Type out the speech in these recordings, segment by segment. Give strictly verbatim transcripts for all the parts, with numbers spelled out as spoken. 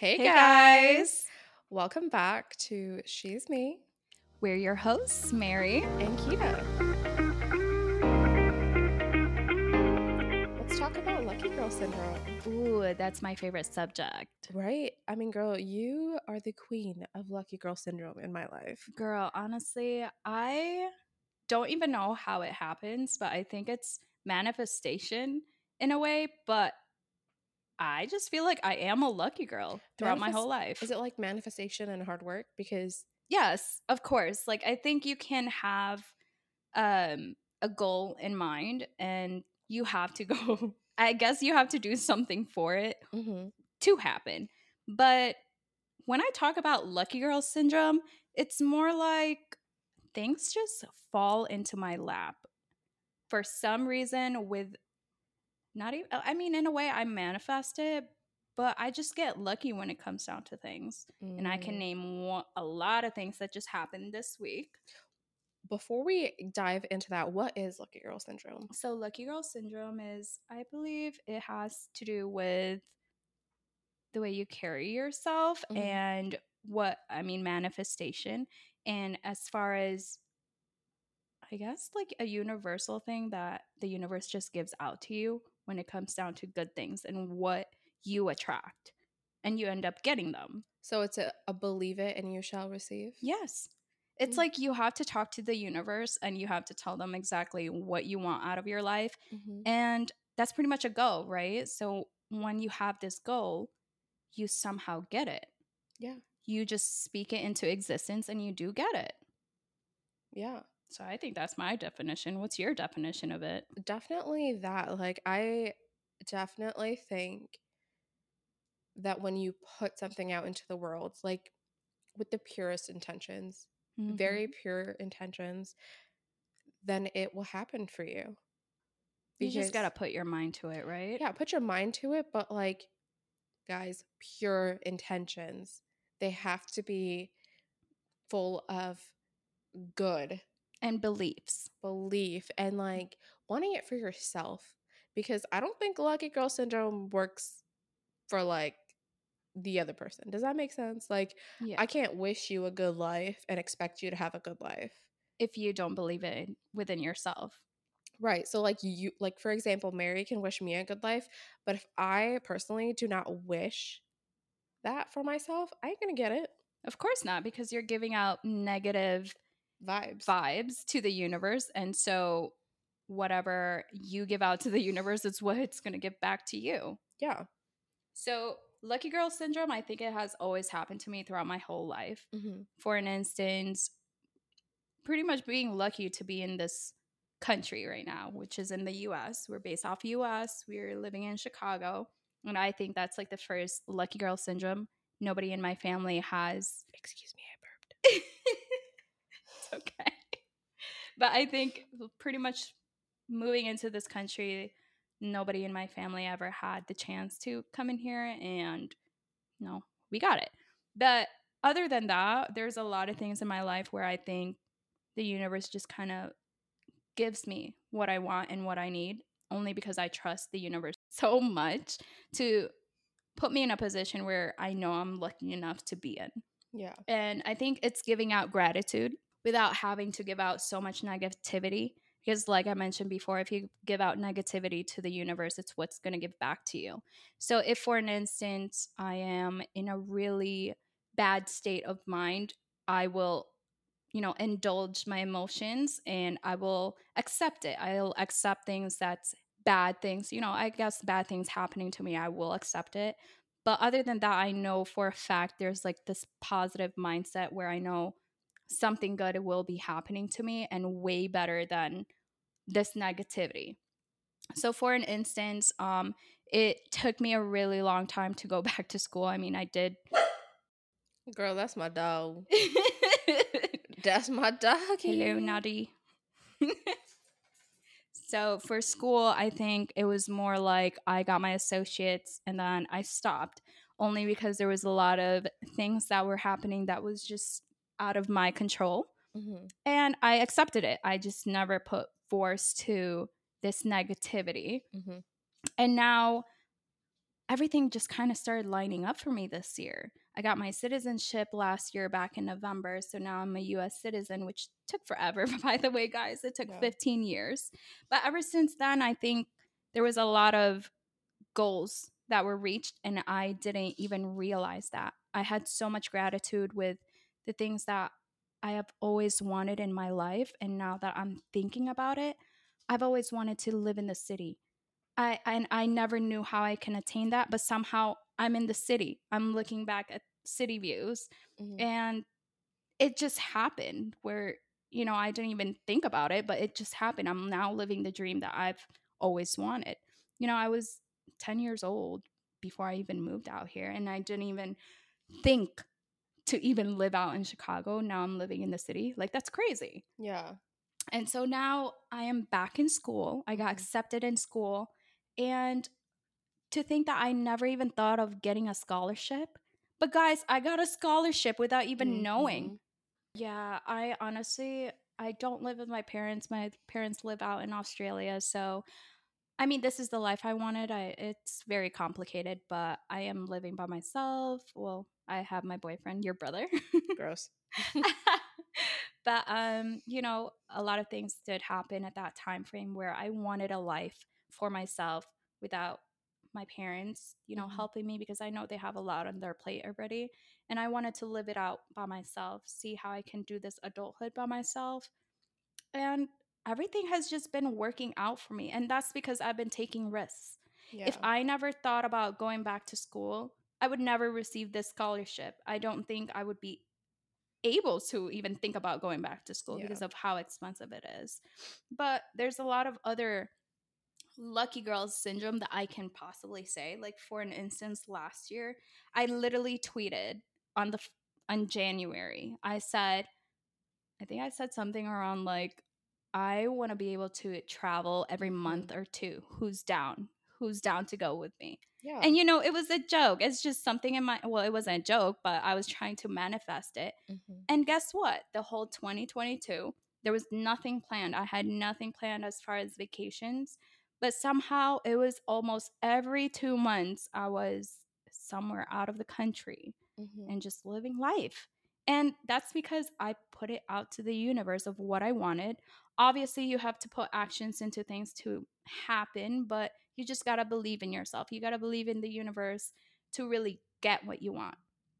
Hey, hey guys. guys. Welcome back to She's Me. We're your hosts, Mary and Kita. Let's talk about lucky girl syndrome. Ooh, that's my favorite subject. Right? I mean, girl, you are the queen of lucky girl syndrome in my life. Girl, honestly, I don't even know how it happens, but I think it's manifestation in a way, but I just feel like I am a lucky girl throughout Manifest- my whole life. Is it like manifestation and hard work? Because yes, of course. Like I think you can have um, a goal in mind and you have to go. I guess you have to do something for it mm-hmm. to happen. But when I talk about lucky girl syndrome, it's more like things just fall into my lap for some reason with Not even, I mean, in a way, I manifest it, but I just get lucky when it comes down to things. Mm. And I can name one, a lot of things that just happened this week. Before we dive into that, what is lucky girl syndrome? So, lucky girl syndrome is, I believe, it has to do with the way you carry yourself mm. and what, I mean, manifestation. And as far as I guess like a universal thing that the universe just gives out to you when it comes down to good things and what you attract and you end up getting them. So it's a, a believe it and you shall receive? Yes. It's mm-hmm. like you have to talk to the universe and you have to tell them exactly what you want out of your life. Mm-hmm. And that's pretty much a goal, right? So when you have this goal, you somehow get it. Yeah. You just speak it into existence and you do get it. Yeah. So I think that's my definition. What's your definition of it? Definitely that. Like, I definitely think that when you put something out into the world, like with the purest intentions, mm-hmm. very pure intentions, then it will happen for you. Because, you just got to put your mind to it, right? Yeah, put your mind to it. But like, guys, pure intentions, they have to be full of good. And beliefs. Belief and like wanting it for yourself, because I don't think lucky girl syndrome works for like the other person. Does that make sense? Like yeah. I can't wish you a good life and expect you to have a good life if you don't believe it within yourself. Right. So like you, like for example, Mary can wish me a good life, but if I personally do not wish that for myself, I ain't going to get it. Of course not, because you're giving out negative Vibes. Vibes to the universe. And so whatever you give out to the universe, it's what it's going to give back to you. Yeah. So lucky girl syndrome, I think it has always happened to me throughout my whole life. Mm-hmm. For an instance, pretty much being lucky to be in this country right now, which is in the U S. We're based off U S. We're living in Chicago. And I think that's like the first lucky girl syndrome. Nobody in my family has. Excuse me, I burped. Okay. But I think pretty much moving into this country, nobody in my family ever had the chance to come in here and no, we got it. But other than that, there's a lot of things in my life where I think the universe just kind of gives me what I want and what I need only because I trust the universe so much to put me in a position where I know I'm lucky enough to be in. Yeah. And I think it's giving out gratitude without having to give out so much negativity. Because like I mentioned before, if you give out negativity to the universe, it's what's going to give back to you. So if, for an instance, I am in a really bad state of mind, I will, you know, indulge my emotions and I will accept it. I'll accept things that's bad things. You know, I guess bad things happening to me, I will accept it. But other than that, I know for a fact there's like this positive mindset where I know something good will be happening to me and way better than this negativity. So for an instance, um, it took me a really long time to go back to school. I mean, I did. Girl, that's my dog. That's my doggy. Hello, Naughty. So for school, I think it was more like I got my associates and then I stopped only because there was a lot of things that were happening that was just out of my control. Mm-hmm. And I accepted it. I just never put force to this negativity. Mm-hmm. And now everything just kind of started lining up for me this year. I got my citizenship last year back in November, so now I'm a U S citizen, which took forever, by the way, guys. It took yeah. fifteen years. But ever since then, I think there was a lot of goals that were reached, and I didn't even realize that. I had so much gratitude with the things that I have always wanted in my life, and now that I'm thinking about it, I've always wanted to live in the city. I and I never knew how I can attain that, but somehow I'm in the city. I'm looking back at city views, mm-hmm. and it just happened where, you know, I didn't even think about it, but it just happened. I'm now living the dream that I've always wanted. You know, I was ten years old before I even moved out here, and I didn't even think to even live out in Chicago. Now I'm living in the city. Like, that's crazy. Yeah. And so now I am back in school. I got accepted in school. And to think that I never even thought of getting a scholarship. But guys, I got a scholarship without even mm-hmm. knowing. Yeah, I honestly, I don't live with my parents. My parents live out in Australia. So, I mean, this is the life I wanted. I, it's very complicated, but I am living by myself. Well, I have my boyfriend, your brother. Gross. But, um, you know, a lot of things did happen at that time frame where I wanted a life for myself without my parents, you know, mm-hmm. helping me, because I know they have a lot on their plate already. And I wanted to live it out by myself, see how I can do this adulthood by myself. And everything has just been working out for me. And that's because I've been taking risks. Yeah. If I never thought about going back to school, I would never receive this scholarship. I don't think I would be able to even think about going back to school yeah. because of how expensive it is. But there's a lot of other lucky girls syndrome that I can possibly say. Like, for an instance, last year, I literally tweeted on the on January. I said, I think I said something around like, I want to be able to travel every month or two. Who's down? Who's down to go with me? Yeah. And, you know, it was a joke. It's just something in my – well, it wasn't a joke, but I was trying to manifest it. Mm-hmm. And guess what? The whole twenty twenty-two, there was nothing planned. I had nothing planned as far as vacations. But somehow it was almost every two months I was somewhere out of the country mm-hmm. and just living life. And that's because I put it out to the universe of what I wanted. Obviously, you have to put actions into things to happen, but you just got to believe in yourself. You got to believe in the universe to really get what you want.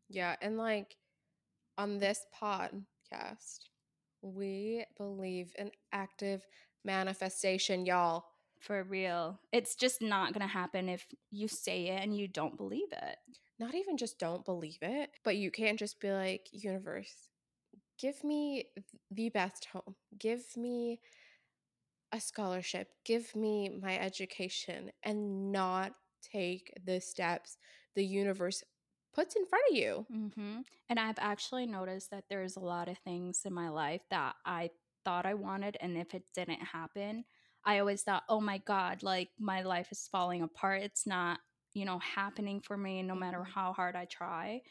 Yeah. And like on this podcast, we believe in active manifestation, y'all. For real. It's just not going to happen if you say it and you don't believe it. Not even just don't believe it, but you can't just be like, universe, give me the best home. Give me a scholarship. Give me my education, and not take the steps the universe puts in front of you. Mm-hmm. And I've actually noticed that there's a lot of things in my life that I thought I wanted. And if it didn't happen, I always thought, oh my God, like my life is falling apart. It's not, you know, happening for me no matter how hard I try.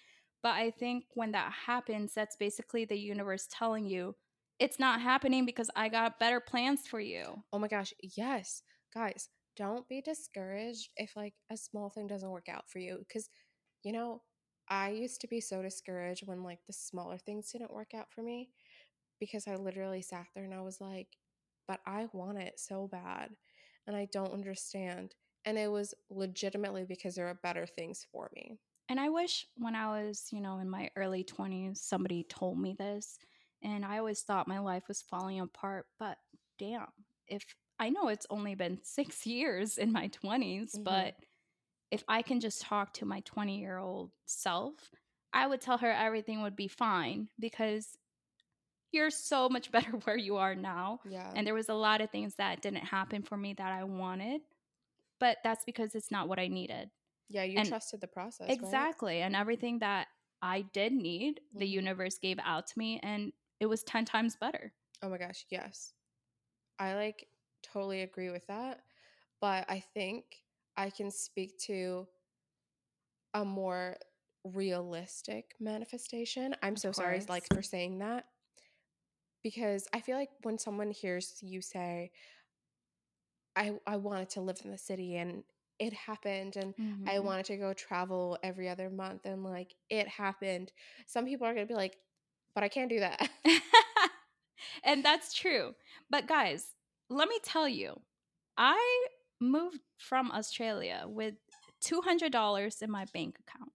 But I think when that happens, that's basically the universe telling you it's not happening because I got better plans for you. Oh my gosh. Yes. Guys, don't be discouraged if like a small thing doesn't work out for you. Because, you know, I used to be so discouraged when like the smaller things didn't work out for me, because I literally sat there and I was like, but I want it so bad and I don't understand. And it was legitimately because there are better things for me. And I wish when I was, you know, in my early twenties, somebody told me this, and I always thought my life was falling apart. But damn, if I know it's only been six years in my twenties, mm-hmm. but if I can just talk to my twenty-year-old self, I would tell her everything would be fine, because you're so much better where you are now. Yeah. And there was a lot of things that didn't happen for me that I wanted, but that's because it's not what I needed. Yeah, you and trusted the process, exactly. Right? And everything that I did need, mm-hmm. the universe gave out to me, and it was ten times better. Oh my gosh, yes. I like totally agree with that, but I think I can speak to a more realistic manifestation. I'm of so course. sorry like for saying that, because I feel like when someone hears you say, I I wanted to live in the city, and it happened, and mm-hmm. I wanted to go travel every other month, and like it happened. Some people are going to be like, but I can't do that. And that's true. But guys, let me tell you, I moved from Australia with two hundred dollars in my bank account.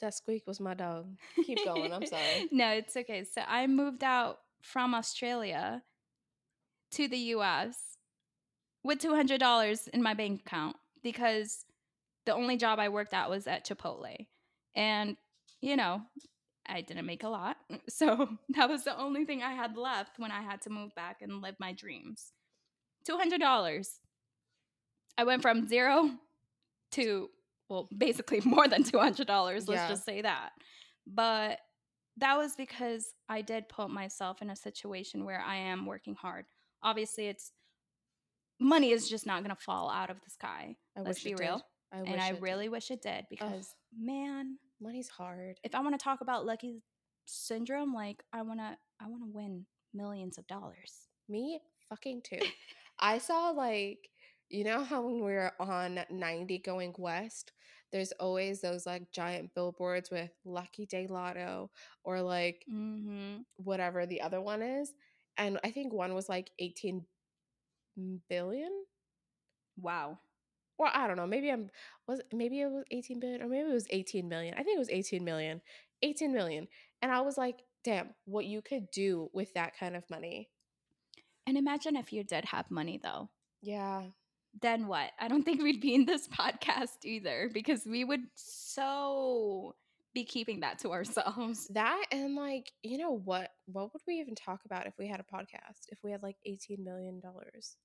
That squeak was my dog. Keep going. I'm sorry. No, it's okay. So I moved out from Australia to the U S with two hundred dollars in my bank account because the only job I worked at was at Chipotle. And, you know, I didn't make a lot. So that was the only thing I had left when I had to move back and live my dreams. two hundred dollars. I went from zero to, well, basically more than two hundred dollars. Let's yeah. just say that. But that was because I did put myself in a situation where I am working hard. Obviously, it's money is just not going to fall out of the sky. I let's wish be it real. Did. I and wish I it really did. wish it did because, Ugh. man, money's hard. If I want to talk about lucky syndrome, like I want to I want to win millions of dollars. Me fucking too. I saw like, you know how when we're on ninety going west, there's always those like giant billboards with Lucky Day Lotto or like mm-hmm. whatever the other one is. And I think one was like eighteen billion. Wow. Well, I don't know. Maybe I'm was maybe it was eighteen billion or maybe it was eighteen million. I think it was eighteen million. eighteen million. And I was like, damn, what you could do with that kind of money. And imagine if you did have money though. Yeah. Then what? I don't think we'd be in this podcast either because we would so be keeping that to ourselves. That and like, you know what? What would we even talk about if we had a podcast? If we had like eighteen million dollars?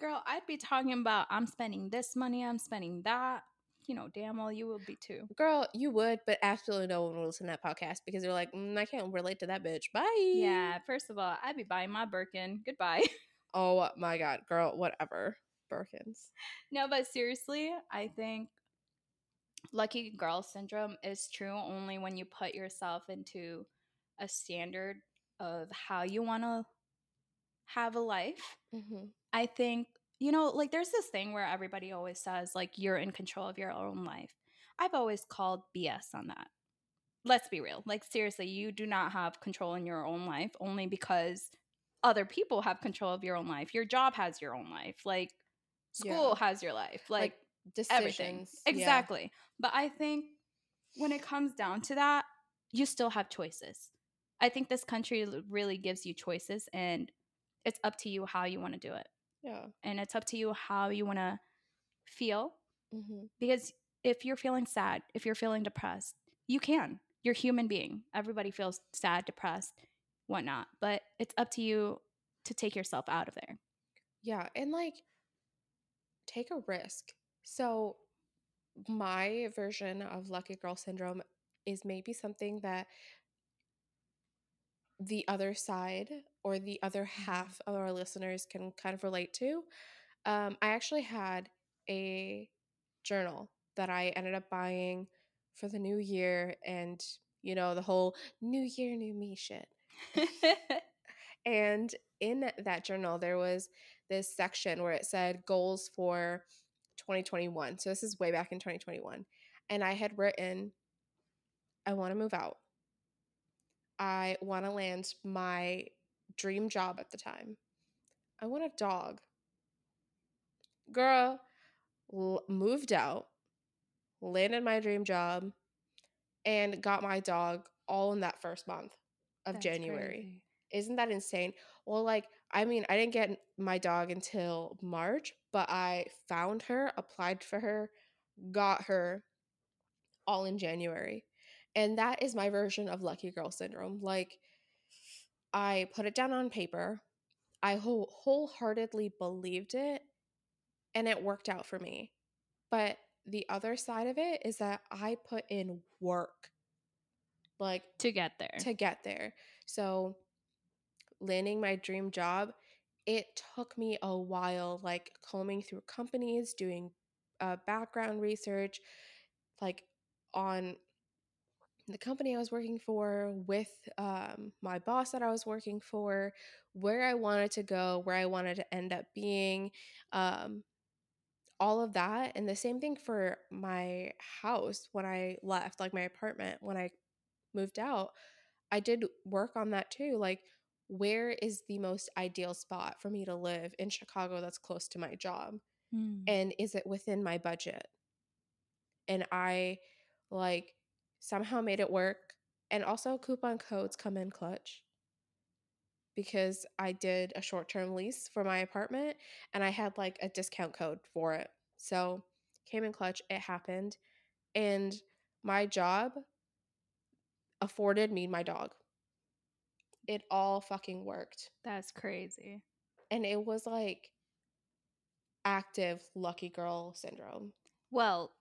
Girl, I'd be talking about I'm spending this money, I'm spending that. You know, damn well you will be too. Girl, you would, but absolutely no one will listen to that podcast because they're like, mm, I can't relate to that bitch. Bye. Yeah, first of all, I'd be buying my Birkin. Goodbye. Oh my God, girl, whatever. Birkins. No, but seriously, I think lucky girl syndrome is true only when you put yourself into a standard of how you want to have a life. Mm-hmm. I think, you know, like there's this thing where everybody always says like you're in control of your own life. I've always called B S on that. Let's be real. Like seriously, you do not have control in your own life only because other people have control of your own life. Your job has your own life. Like school yeah. has your life. Like, like decisions. Everything. Exactly. Yeah. But I think when it comes down to that, you still have choices. I think this country really gives you choices and it's up to you how you want to do it. Yeah. And it's up to you how you want to feel. Mm-hmm. Because if you're feeling sad, if you're feeling depressed, you can. You're a human being. Everybody feels sad, depressed, whatnot. But it's up to you to take yourself out of there. Yeah. And like, take a risk. So my version of lucky girl syndrome is maybe something that the other side or the other half of our listeners can kind of relate to. Um, I actually had a journal that I ended up buying for the new year and, you know, the whole new year, new me shit. And in that journal, there was this section where it said goals for twenty twenty-one. So this is way back in twenty twenty-one. And I had written, I want to move out. I want to land my dream job at the time. I want a dog. Girl, l- moved out, landed my dream job, and got my dog all in that first month of That's January. Crazy. Isn't that insane? Well, like, I mean, I didn't get my dog until March, but I found her, applied for her, got her all in January. And that is my version of lucky girl syndrome. Like, I put it down on paper. I whole- wholeheartedly believed it, and it worked out for me. But the other side of it is that I put in work. Like, to get there. To get there. So landing my dream job, it took me a while, like combing through companies, doing uh, background research, like on the company I was working for, with um, my boss that I was working for, where I wanted to go, where I wanted to end up being, um, all of that. And the same thing for my house when I left, like my apartment when I moved out, I did work on that too. Like, where is the most ideal spot for me to live in Chicago that's close to my job? Mm. And is it within my budget? And I like somehow made it work. And also coupon codes come in clutch, because I did a short-term lease for my apartment and I had like a discount code for it. So came in clutch, it happened. And my job afforded me my dog. It all fucking worked. That's crazy. And it was like active lucky girl syndrome. Well,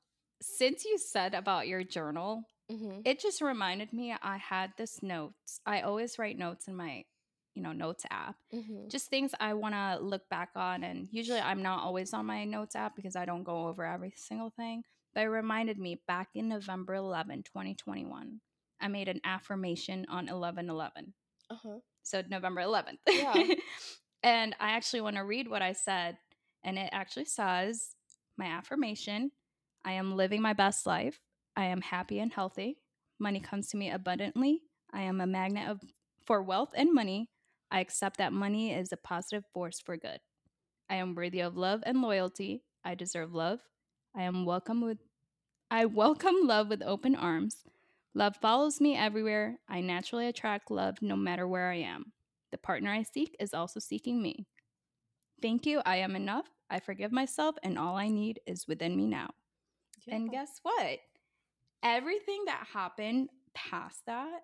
since you said about your journal, mm-hmm. it just reminded me I had this notes. I always write notes in my, you know, notes app. Mm-hmm. Just things I want to look back on. And usually I'm not always on my notes app because I don't go over every single thing. But it reminded me back in November eleventh, twenty twenty-one, I made an affirmation on eleven eleven. Uh-huh. So November eleventh. Yeah. And I actually want to read what I said. And it actually says, my affirmation, I am living my best life. I am happy and healthy. Money comes to me abundantly. I am a magnet of, for wealth and money. I accept that money is a positive force for good. I am worthy of love and loyalty. I deserve love. I am welcome with I welcome love with open arms. Love follows me everywhere. I naturally attract love no matter where I am. The partner I seek is also seeking me. Thank you. I am enough. I forgive myself, and all I need is within me now. Yeah. And guess what? Everything that happened past that,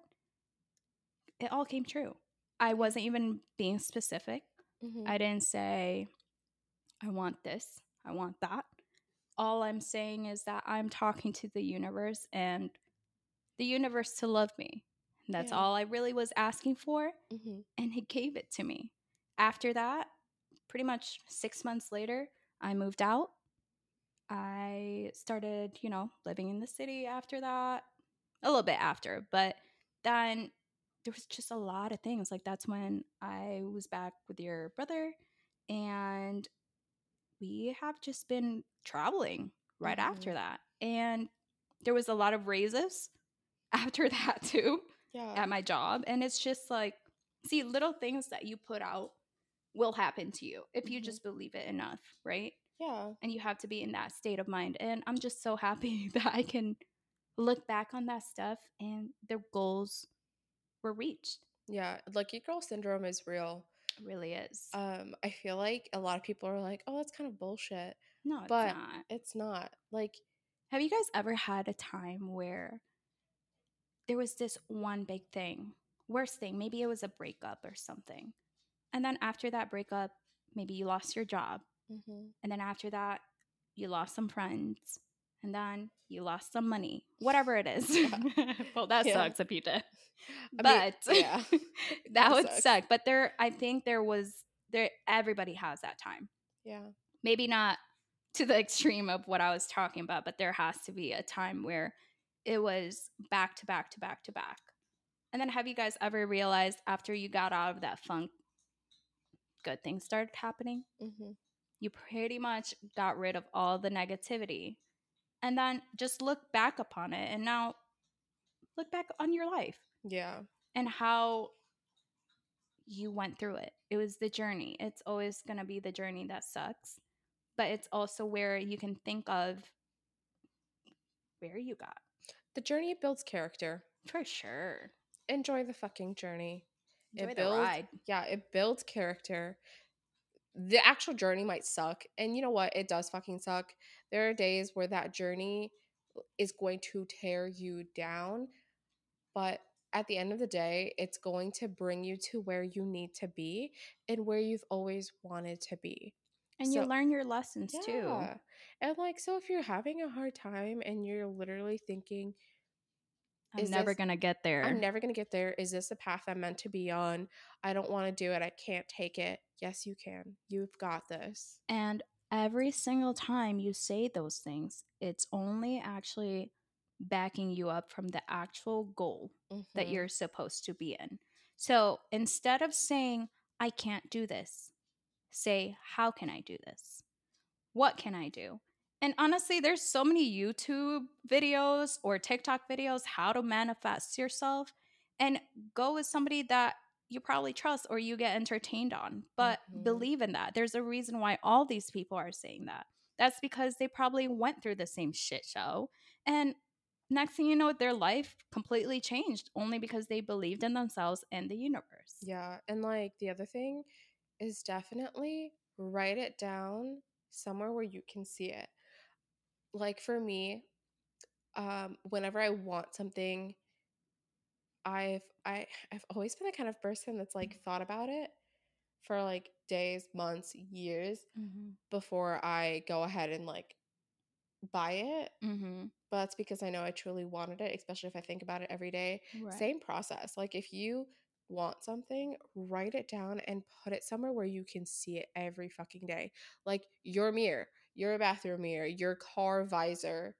it all came true. I wasn't even being specific. Mm-hmm. I didn't say, I want this, I want that. All I'm saying is that I'm talking to the universe and the universe to love me. And that's yeah. all I really was asking for. Mm-hmm. And it gave it to me. After that, pretty much six months later, I moved out. I started, you know, living in the city after that, a little bit after, but then there was just a lot of things. Like, that's when I was back with your brother, and we have just been traveling right mm-hmm. after that. And there was a lot of raises after that too yeah. at my job. And it's just like, see, little things that you put out will happen to you if mm-hmm. you just believe it enough, right? Yeah. And you have to be in that state of mind. And I'm just so happy that I can look back on that stuff and their goals were reached. Yeah. Lucky girl syndrome is real. It really is. Um, I feel like a lot of people are like, oh, that's kind of bullshit. No, it's but not. It's not. Like, have you guys ever had a time where there was this one big thing, worst thing, maybe it was a breakup or something. And then after that breakup, maybe you lost your job. Mm-hmm. And then after that, you lost some friends, and then you lost some money, whatever it is. Yeah. Well, that yeah. sucks if you did. I but mean, yeah. that, that would sucks. suck. But there, I think there was there. Everybody has that time. Yeah. Maybe not to the extreme of what I was talking about, but there has to be a time where it was back to back to back to back. And then, have you guys ever realized after you got out of that funk, good things started happening? Mm-hmm. You pretty much got rid of all the negativity, and then just look back upon it. And now look back on your life. Yeah. And how you went through it. It was the journey. It's always going to be the journey that sucks, but it's also where you can think of where you got. The journey builds character. For sure. Enjoy the fucking journey. Enjoy it the builds, ride. Yeah. It builds character. The actual journey might suck. And you know what? It does fucking suck. There are days where that journey is going to tear you down. But at the end of the day, it's going to bring you to where you need to be and where you've always wanted to be. And so, you learn your lessons yeah. too. And like, so if you're having a hard time and you're literally thinking, I'm never going to get there. I'm never going to get there. Is this the path I'm meant to be on? I don't want to do it. I can't take it. Yes, you can. You've got this. And every single time you say those things, it's only actually backing you up from the actual goal mm-hmm. that you're supposed to be in. So instead of saying, I can't do this, say, how can I do this? What can I do? And honestly, there's so many YouTube videos or TikTok videos, how to manifest yourself, and go with somebody that you probably trust or you get entertained on, but mm-hmm. believe in that. There's a reason why all these people are saying that. That's because they probably went through the same shit show. And next thing you know, their life completely changed only because they believed in themselves and the universe. Yeah. And like the other thing is definitely write it down somewhere where you can see it. Like for me, um, whenever I want something, I've I I've always been the kind of person that's like thought about it for like days, months, years mm-hmm. before I go ahead and like buy it. Mm-hmm. But that's because I know I truly wanted it, especially if I think about it every day. Right. Same process. Like if you want something, write it down and put it somewhere where you can see it every fucking day. Like your mirror, your bathroom mirror, your car visor.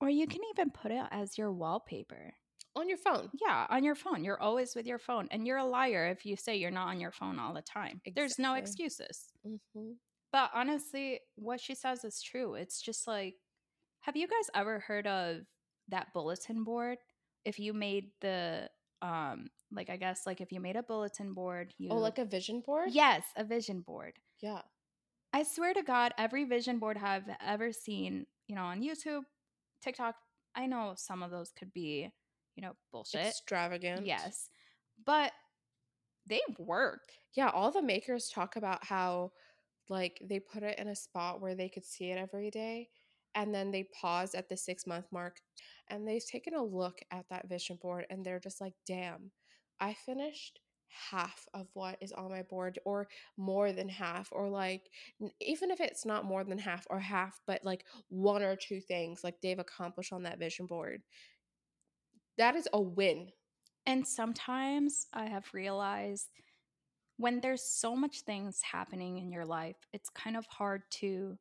Or you can even put it as your wallpaper. On your phone. Yeah, on your phone. You're always with your phone. And you're a liar if you say you're not on your phone all the time. Exactly. There's no excuses. Mm-hmm. But honestly, what she says is true. It's just like, have you guys ever heard of that bulletin board? If you made the, um, like I guess like if you made a bulletin board. You... Oh, like a vision board? Yes, a vision board. Yeah. I swear to God, every vision board I've ever seen, you know, on YouTube, TikTok, I know some of those could be, you know, bullshit. Extravagant. Yes. But they work. Yeah. All the makers talk about how like they put it in a spot where they could see it every day. And then they pause at the six month mark and they've taken a look at that vision board and they're just like, damn, I finished half of what is on my board or more than half, or like even if it's not more than half or half, but like one or two things like they've accomplished on that vision board. That is a win. And sometimes I have realized when there's so much things happening in your life, it's kind of hard to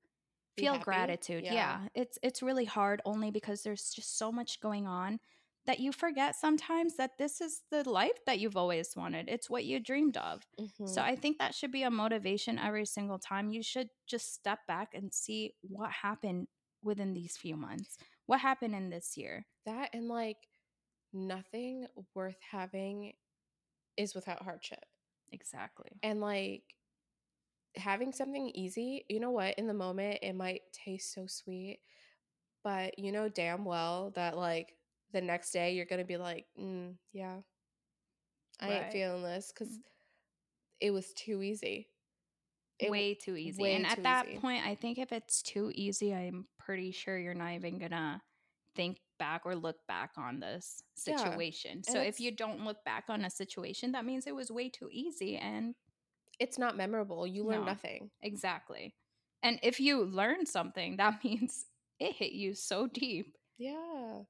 Be feel happy. gratitude. Yeah. yeah. It's it's really hard only because there's just so much going on that you forget sometimes that this is the life that you've always wanted. It's what you dreamed of. Mm-hmm. So I think that should be a motivation every single time. You should just step back and see what happened within these few months. What happened in this year? That and like nothing worth having is without hardship. Exactly. And like having something easy, you know what, in the moment it might taste so sweet, but you know damn well that like the next day you're gonna be like, mm, yeah, I right. ain't feeling this because mm-hmm. it was too easy. It way too easy. Way and too at that easy. point, I think if it's too easy, I'm pretty sure you're not even gonna think back or look back on this situation. Yeah. So if you don't look back on a situation, that means it was way too easy and it's not memorable. You learn no, nothing. Exactly. And if you learn something, that means it hit you so deep. Yeah.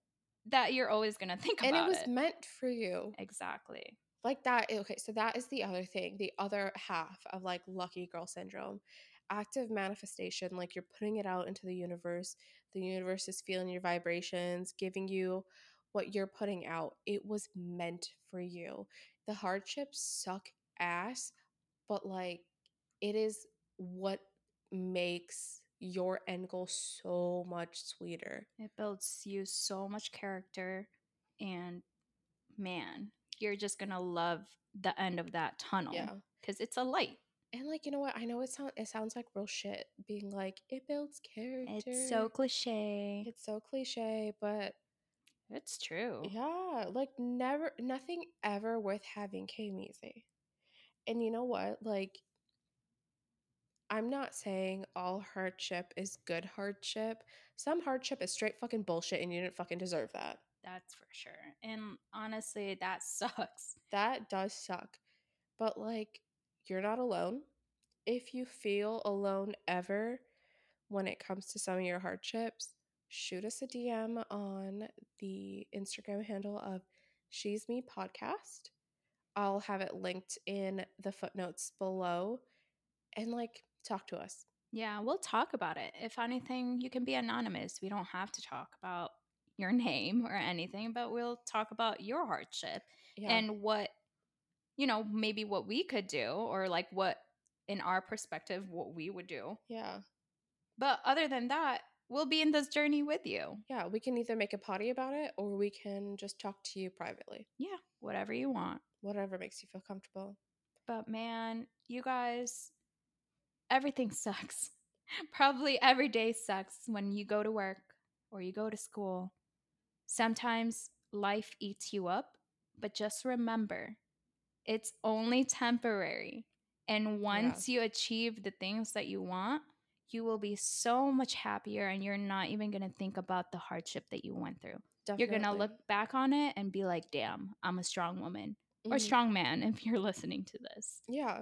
That you're always going to think and about it. And it was meant for you. Exactly. Like that. Okay. So that is the other thing. The other half of like lucky girl syndrome. Active manifestation, like you're putting it out into the universe. The universe is feeling your vibrations, giving you what you're putting out. It was meant for you. The hardships suck ass, but like it is what makes your end goal so much sweeter. It builds you so much character, and man, you're just gonna love the end of that tunnel. Yeah, because it's a light. And like, you know what, I know it sound it sounds like real shit being like it builds character. It's so cliche. It's so cliche, but it's true. Yeah, like never nothing ever worth having came easy. And you know what? Like, I'm not saying all hardship is good hardship. Some hardship is straight fucking bullshit and you didn't fucking deserve that. That's for sure. And honestly, that sucks. That does suck. But like, you're not alone. If you feel alone ever when it comes to some of your hardships, shoot us a D M on the Instagram handle of She's Me Podcast. I'll have it linked in the footnotes below, and like talk to us. Yeah, we'll talk about it. If anything, you can be anonymous. We don't have to talk about your name or anything, but we'll talk about your hardship yeah. and what, you know, maybe what we could do, or like what in our perspective, what we would do. Yeah. But other than that, we'll be in this journey with you. Yeah, we can either make a potty about it or we can just talk to you privately. Yeah, whatever you want. Whatever makes you feel comfortable. But man, you guys, everything sucks. Probably every day sucks when you go to work or you go to school. Sometimes life eats you up, but just remember, it's only temporary. And once yeah. you achieve the things that you want, you will be so much happier and you're not even going to think about the hardship that you went through. Definitely. You're going to look back on it and be like, damn, I'm a strong woman mm-hmm. or strong man if you're listening to this. Yeah.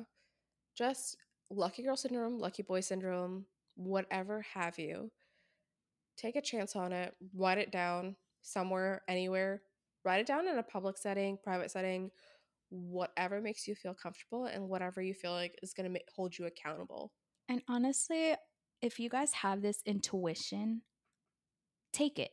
Just lucky girl syndrome, lucky boy syndrome, whatever have you. Take a chance on it. Write it down somewhere, anywhere. Write it down in a public setting, private setting, whatever makes you feel comfortable and whatever you feel like is going to hold you accountable. And honestly, if you guys have this intuition, take it.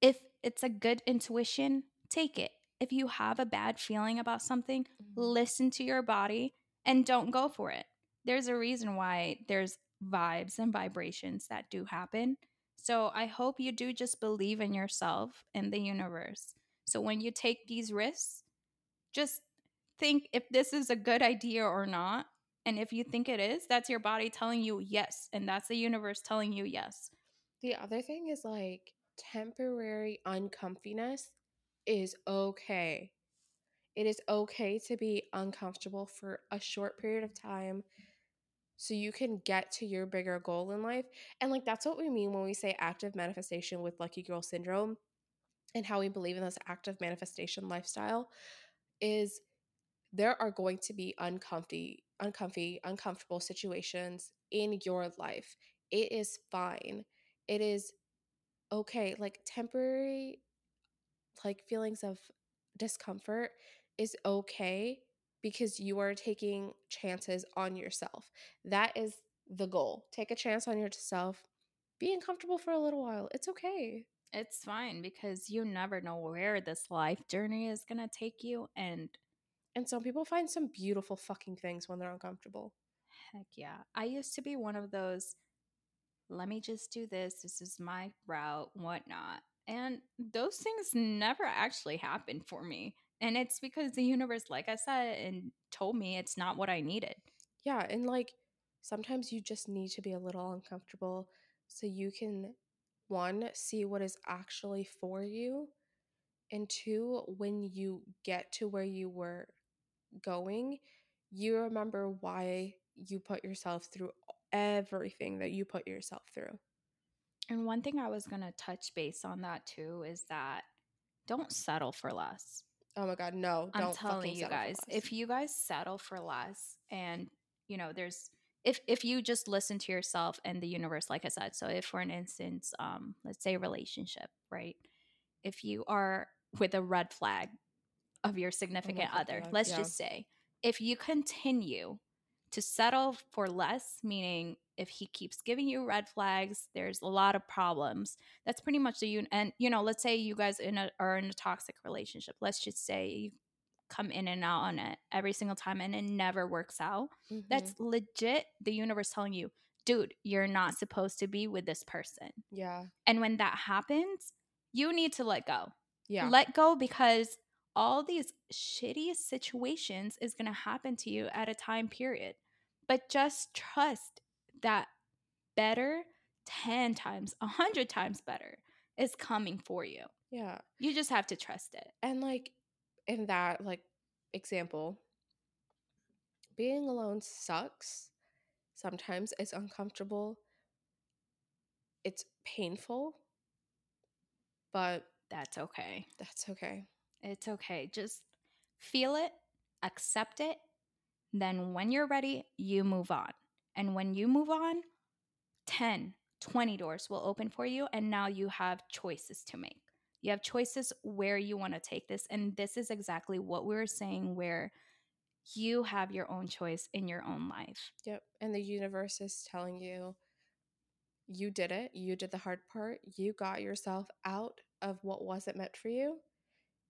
If it's a good intuition, take it. If you have a bad feeling about something, mm-hmm. listen to your body and don't go for it. There's a reason why there's vibes and vibrations that do happen. So I hope you do just believe in yourself and the universe. So when you take these risks, just think if this is a good idea or not. And if you think it is, that's your body telling you yes. And that's the universe telling you yes. The other thing is like temporary uncomfiness is okay. It is okay to be uncomfortable for a short period of time so you can get to your bigger goal in life. And like that's what we mean when we say active manifestation with Lucky Girl Syndrome and how we believe in this active manifestation lifestyle is there are going to be uncomfy, uncomfy, uncomfortable situations in your life. It is fine. It is okay. Like temporary, like feelings of discomfort is okay because you are taking chances on yourself. That is the goal. Take a chance on yourself. Be uncomfortable for a little while. It's okay. It's fine because you never know where this life journey is going to take you. And And some people find some beautiful fucking things when they're uncomfortable. Heck yeah. I used to be one of those, let me just do this. This is my route, whatnot. And those things never actually happened for me. And it's because the universe, like I said, and told me it's not what I needed. Yeah. And like sometimes you just need to be a little uncomfortable so you can, one, see what is actually for you. And two, when you get to where you were going, you remember why you put yourself through everything that you put yourself through. And one thing I was going to touch base on that too is that don't settle for less. Oh my God, no. Don't I'm telling you guys, if you guys settle for less and, you know, there's if, – if you just listen to yourself and the universe, like I said. So if, for an instance, um, let's say relationship, right? If you are with a red flag of your significant oh other, God, let's yeah. just say, if you continue to settle for less, meaning if he keeps giving you red flags, there's a lot of problems. That's pretty much the you. And, you know, let's say you guys in a, are in a toxic relationship. Let's just say you come in and out on it every single time and it never works out. Mm-hmm. That's legit the universe telling you, dude, you're not supposed to be with this person. Yeah. And when that happens, you need to let go. Yeah. Let go because all these shitty situations is going to happen to you at a time period. But just trust that better, ten times, one hundred times better is coming for you. Yeah. You just have to trust it. And like in that like example, being alone sucks. Sometimes it's uncomfortable. It's painful. But that's okay. That's okay. It's okay. Just feel it, accept it. Then when you're ready, you move on. And when you move on, ten, twenty doors will open for you. And now you have choices to make. You have choices where you want to take this. And this is exactly what we were saying, where you have your own choice in your own life. Yep. And the universe is telling you, you did it. You did the hard part. You got yourself out of what wasn't meant for you.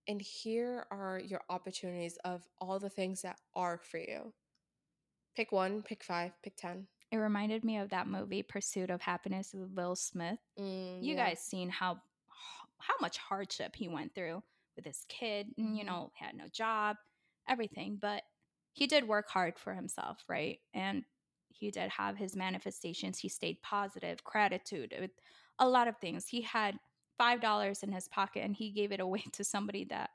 And here are your opportunities of all the things that are for you. Pick one, pick five, pick ten. It reminded me of that movie, Pursuit of Happiness, with Will Smith. Mm, you yeah. guys seen how how much hardship he went through with his kid. And, you know, had no job, everything. But he did work hard for himself, right? And he did have his manifestations. He stayed positive, gratitude, with a lot of things. He had five dollars in his pocket and he gave it away to somebody that,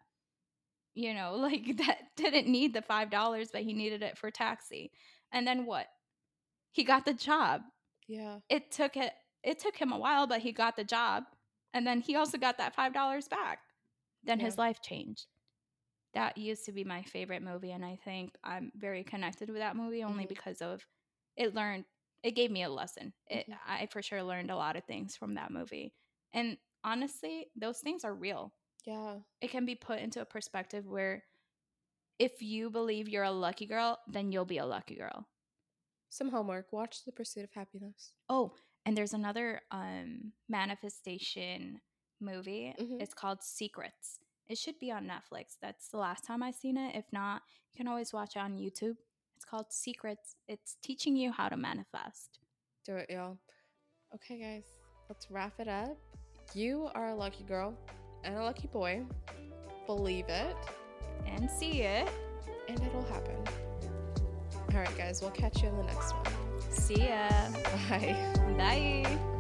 you know, like that didn't need the five dollars, but he needed it for taxi. And then what? He got the job. Yeah. It took it it took him a while, but he got the job. And then he also got that five dollars back. Then yeah. his life changed. That used to be my favorite movie, and I think I'm very connected with that movie only mm-hmm. because of it learned it gave me a lesson. It, mm-hmm. I for sure learned a lot of things from that movie. And honestly, those things are real. Yeah. It can be put into a perspective where if you believe you're a lucky girl, then you'll be a lucky girl. Some homework. Watch The Pursuit of Happiness. Oh, and there's another um, manifestation movie. Mm-hmm. It's called Secrets. It should be on Netflix. That's the last time I seen it. If not, you can always watch it on YouTube. It's called Secrets. It's teaching you how to manifest. Do it, y'all. Okay, guys. Let's wrap it up. You are a lucky girl and a lucky boy. Believe it. And see it. And it'll happen. All right, guys, we'll catch you in the next one. See ya. Bye. Bye.